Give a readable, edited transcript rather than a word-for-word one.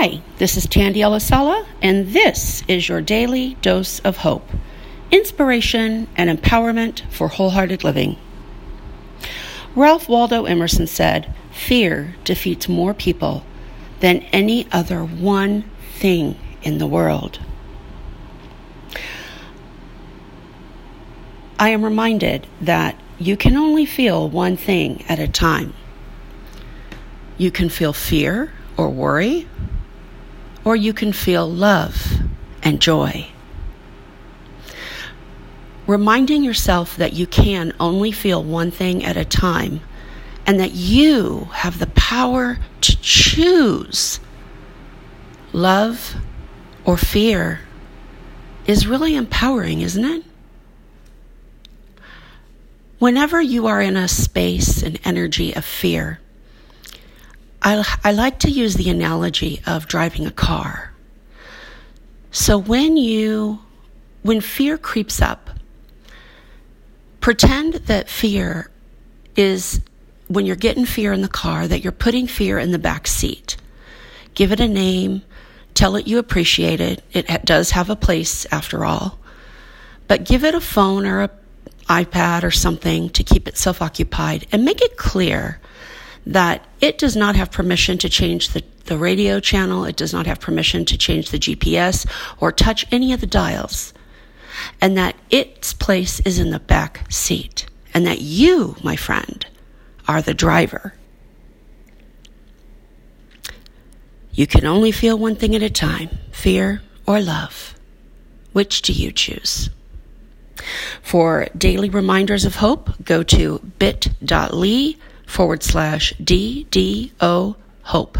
Hi, this is Tandy Elisala, and this is your daily dose of hope, inspiration, and empowerment for wholehearted living. Ralph Waldo Emerson said, "Fear defeats more people than any other one thing in the world." I am reminded that you can only feel one thing at a time. You can feel fear or worry, or you can feel love and joy. Reminding yourself that you can only feel one thing at a time and that you have the power to choose love or fear is really empowering, isn't it? Whenever you are in a space and energy of fear, I like to use the analogy of driving a car. So when fear creeps up, pretend that fear is, when you're getting fear in the car, that you're putting fear in the back seat. Give it a name. Tell it you appreciate it. It does have a place after all. But give it a phone or an iPad or something to keep itself occupied and make it clear that it does not have permission to change the radio channel. It does not have permission to change the GPS or touch any of the dials, and that its place is in the back seat, and that you, my friend, are the driver. You can only feel one thing at a time, fear or love. Which do you choose? For daily reminders of hope, go to bit.ly/DDO hope.